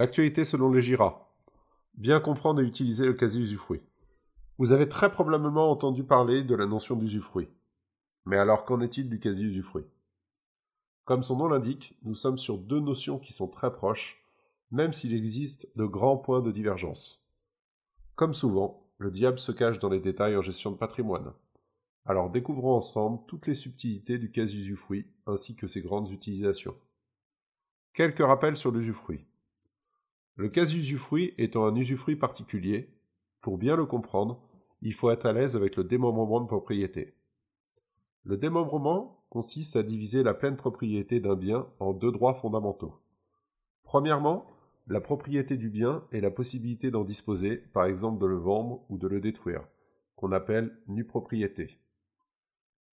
L'actualité selon les GIRA. Bien comprendre et utiliser le quasi-usufruit. Vous avez très probablement entendu parler de la notion d'usufruit. Mais alors, qu'en est-il du quasi-usufruit? Comme son nom l'indique, nous sommes sur deux notions qui sont très proches, même s'il existe de grands points de divergence. Comme souvent, le diable se cache dans les détails en gestion de patrimoine. Alors découvrons ensemble toutes les subtilités du quasi-usufruit ainsi que ses grandes utilisations. Quelques rappels sur l'usufruit. Le quasi-usufruit étant un usufruit particulier, pour bien le comprendre, il faut être à l'aise avec le démembrement de propriété. Le démembrement consiste à diviser la pleine propriété d'un bien en deux droits fondamentaux. Premièrement, la propriété du bien et la possibilité d'en disposer, par exemple de le vendre ou de le détruire, qu'on appelle nue propriété.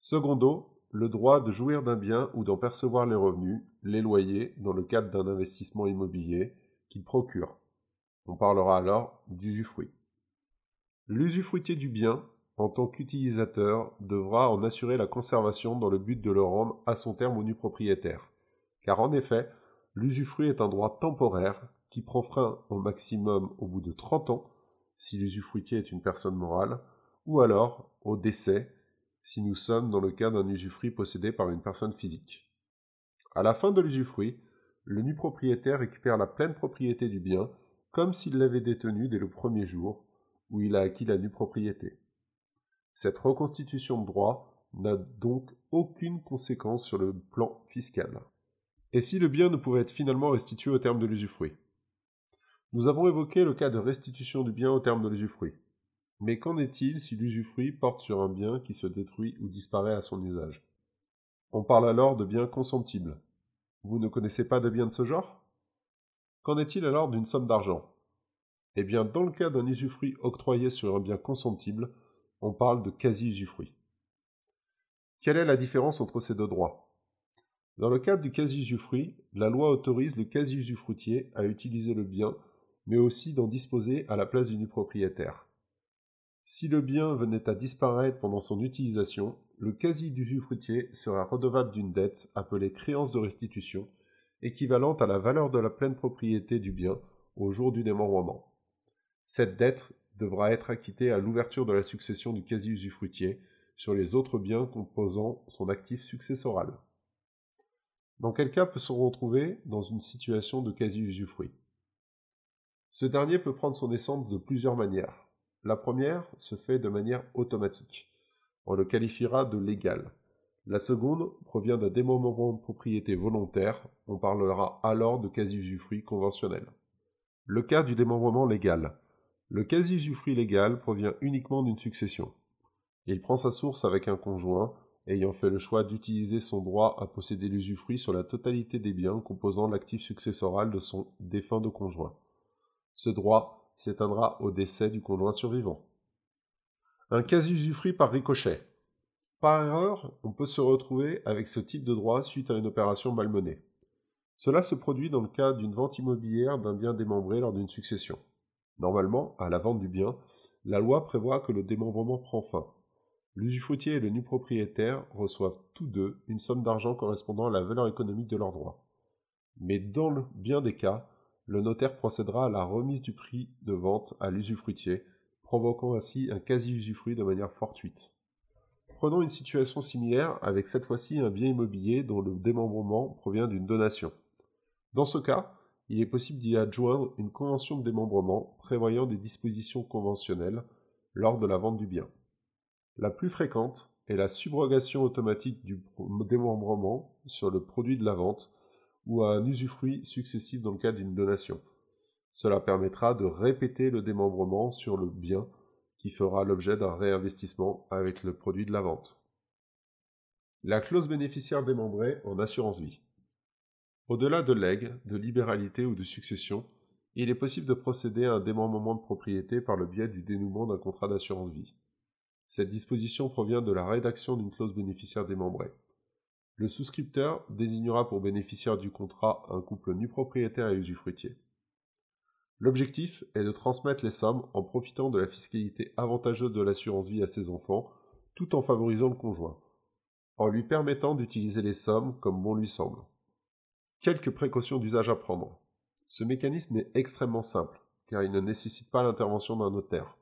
Secondo, le droit de jouir d'un bien ou d'en percevoir les revenus, les loyers, dans le cadre d'un investissement immobilier qu'il procure. On parlera alors d'usufruit. L'usufruitier du bien, en tant qu'utilisateur, devra en assurer la conservation dans le but de le rendre à son terme au nu propriétaire, car en effet, l'usufruit est un droit temporaire qui prend fin au maximum au bout de 30 ans, si l'usufruitier est une personne morale, ou alors au décès, si nous sommes dans le cas d'un usufruit possédé par une personne physique. À la fin de l'usufruit, le nu propriétaire récupère la pleine propriété du bien, comme s'il l'avait détenu dès le premier jour où il a acquis la nue propriété. Cette reconstitution de droit n'a donc aucune conséquence sur le plan fiscal. Et si le bien ne pouvait être finalement restitué au terme de l'usufruit? Nous avons évoqué le cas de restitution du bien au terme de l'usufruit. Mais qu'en est-il si l'usufruit porte sur un bien qui se détruit ou disparaît à son usage? On parle alors de bien consentible. Vous ne connaissez pas de bien de ce genre? Qu'en est-il alors d'une somme d'argent? Eh bien, dans le cas d'un usufruit octroyé sur un bien consentible, on parle de quasi-usufruit. Quelle est la différence entre ces deux droits? Dans le cadre du quasi-usufruit, la loi autorise le quasi-usufruitier à utiliser le bien, mais aussi d'en disposer à la place du nu propriétaire. Si le bien venait à disparaître pendant son utilisation, le quasi-usufruitier sera redevable d'une dette appelée créance de restitution, équivalente à la valeur de la pleine propriété du bien au jour du démembrement. Cette dette devra être acquittée à l'ouverture de la succession du quasi-usufruitier sur les autres biens composant son actif successoral. Dans quel cas peut se retrouver dans une situation de quasi-usufruit? Ce dernier peut prendre son essence de plusieurs manières. La première se fait de manière automatique. On le qualifiera de légal. La seconde provient d'un démembrement de propriété volontaire. On parlera alors de quasi-usufruit conventionnel. Le cas du démembrement légal. Le quasi-usufruit légal provient uniquement d'une succession. Il prend sa source avec un conjoint ayant fait le choix d'utiliser son droit à posséder l'usufruit sur la totalité des biens composant l'actif successoral de son défunt de conjoint. Ce droit s'éteindra au décès du conjoint survivant. Un quasi-usufruit par ricochet. Par erreur, on peut se retrouver avec ce type de droit suite à une opération malmenée. Cela se produit dans le cas d'une vente immobilière d'un bien démembré lors d'une succession. Normalement, à la vente du bien, la loi prévoit que le démembrement prend fin. L'usufruitier et le nu propriétaire reçoivent tous deux une somme d'argent correspondant à la valeur économique de leurs droits. Mais dans le bien des cas, le notaire procédera à la remise du prix de vente à l'usufruitier, provoquant ainsi un quasi-usufruit de manière fortuite. Prenons une situation similaire avec cette fois-ci un bien immobilier dont le démembrement provient d'une donation. Dans ce cas, il est possible d'y adjoindre une convention de démembrement prévoyant des dispositions conventionnelles lors de la vente du bien. La plus fréquente est la subrogation automatique du démembrement sur le produit de la vente ou à un usufruit successif dans le cas d'une donation. Cela permettra de répéter le démembrement sur le bien qui fera l'objet d'un réinvestissement avec le produit de la vente. La clause bénéficiaire démembrée en assurance vie. Au-delà de legs, de libéralité ou de succession, il est possible de procéder à un démembrement de propriété par le biais du dénouement d'un contrat d'assurance vie. Cette disposition provient de la rédaction d'une clause bénéficiaire démembrée. Le souscripteur désignera pour bénéficiaire du contrat un couple nu propriétaire et usufruitier. L'objectif est de transmettre les sommes en profitant de la fiscalité avantageuse de l'assurance vie à ses enfants, tout en favorisant le conjoint, en lui permettant d'utiliser les sommes comme bon lui semble. Quelques précautions d'usage à prendre. Ce mécanisme est extrêmement simple, car il ne nécessite pas l'intervention d'un notaire.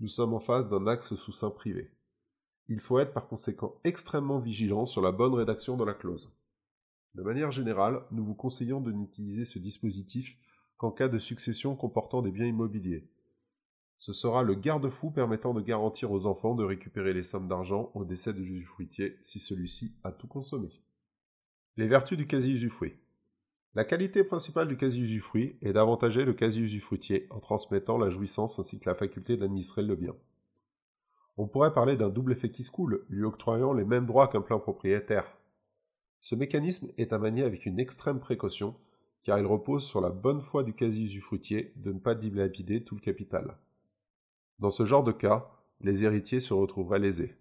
Nous sommes en face d'un axe sous seing privé. Il faut être par conséquent extrêmement vigilant sur la bonne rédaction de la clause. De manière générale, nous vous conseillons de n'utiliser ce dispositif qu'en cas de succession comportant des biens immobiliers. Ce sera le garde-fou permettant de garantir aux enfants de récupérer les sommes d'argent au décès de l'usufruitier si celui-ci a tout consommé. Les vertus du quasi-usufruit. La qualité principale du quasi-usufruit est d'avantager le quasi-usufruitier en transmettant la jouissance ainsi que la faculté d'administrer le bien. On pourrait parler d'un double effet qui se coule, lui octroyant les mêmes droits qu'un plein propriétaire. Ce mécanisme est à manier avec une extrême précaution, car il repose sur la bonne foi du quasi-usufruitier de ne pas dilapider tout le capital. Dans ce genre de cas, les héritiers se retrouveraient lésés.